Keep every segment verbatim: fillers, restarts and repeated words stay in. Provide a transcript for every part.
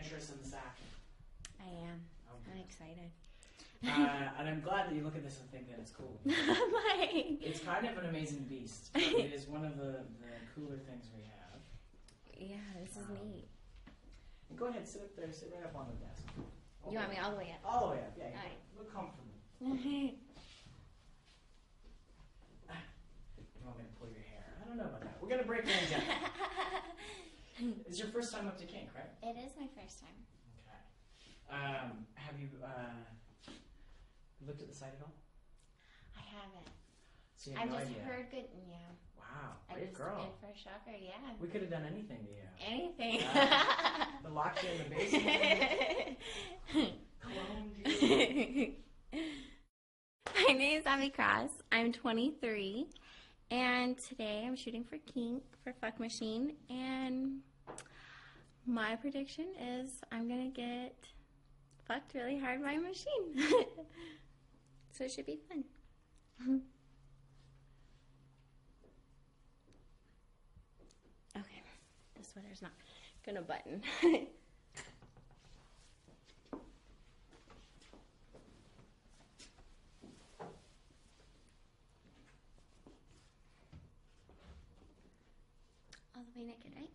adventurous and sassy. I am. Okay. I'm excited. Uh, and I'm glad that you look at this and think that it's cool. Like, it's kind of an amazing beast. It is one of the, the cooler things we have. Yeah, this um, is neat. And go ahead, sit up there, sit right up on the desk. Okay. You want me all the way up? All the way up, yeah. All right. Look comfortable. You want me to pull your hair? I don't know about that. We're going to break things down. It's your first time up to kink, right? It is my first time. Okay. Um, have you uh, looked at the site at all? I haven't. So you have I no just idea. heard good, yeah. Wow, great I just girl. In for a shocker, yeah. We could have done anything to you. Anything. Uh, the lock you in the basement. Cloned you. My name is Abby Cross. I'm twenty-three, and today I'm shooting for kink for Fuck Machine, and my prediction is I'm gonna get fucked really hard by a machine. So it should be fun. Okay, the sweater's not gonna button. All the way naked, right?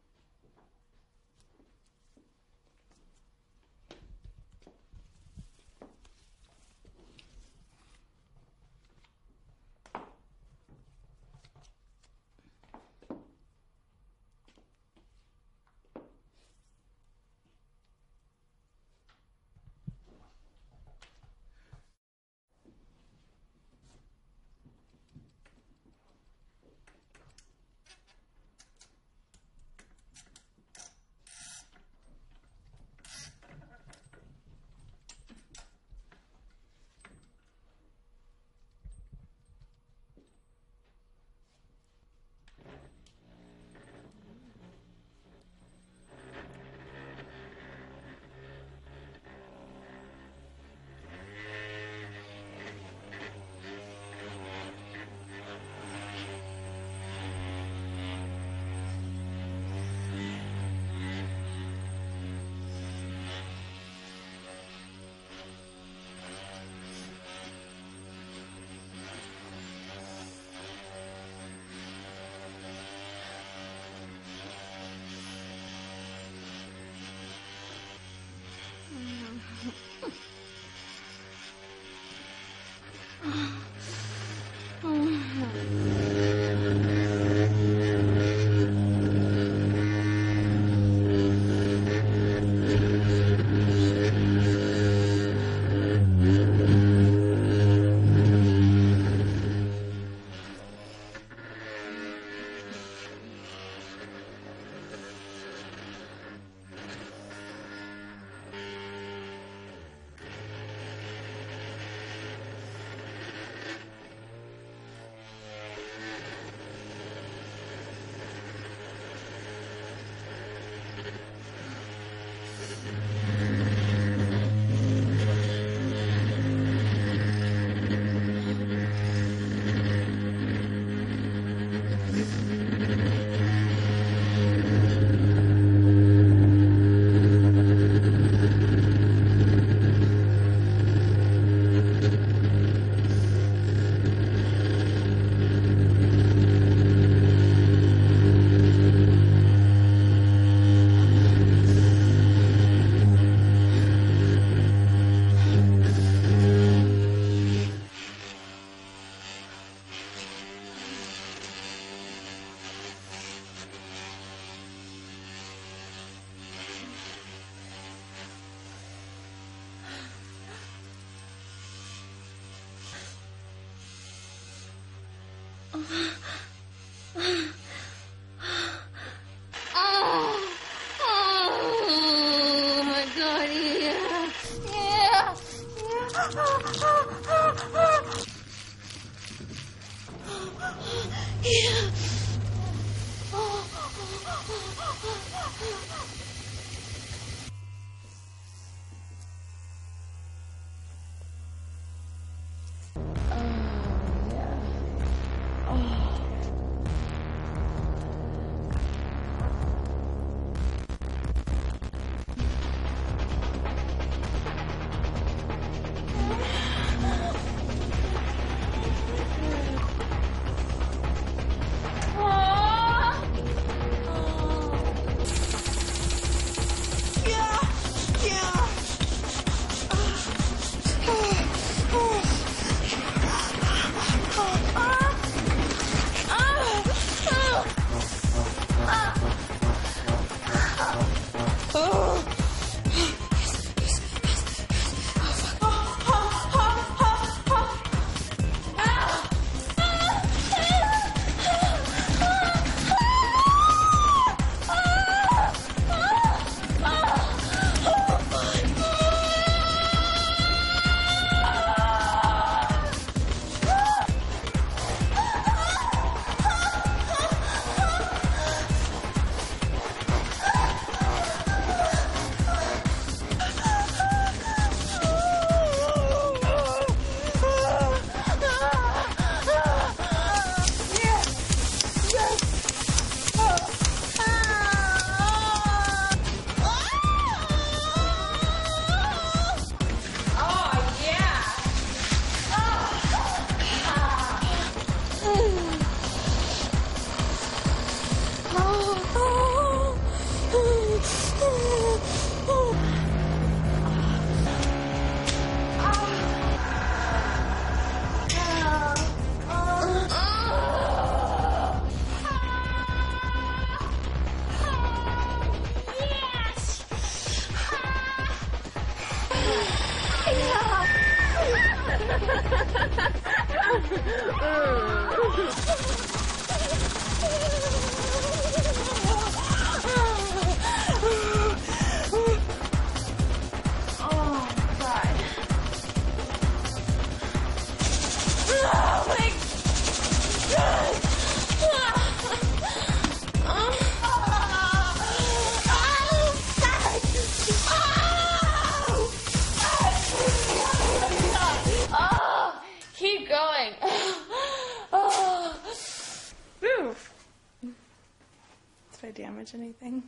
Damage anything.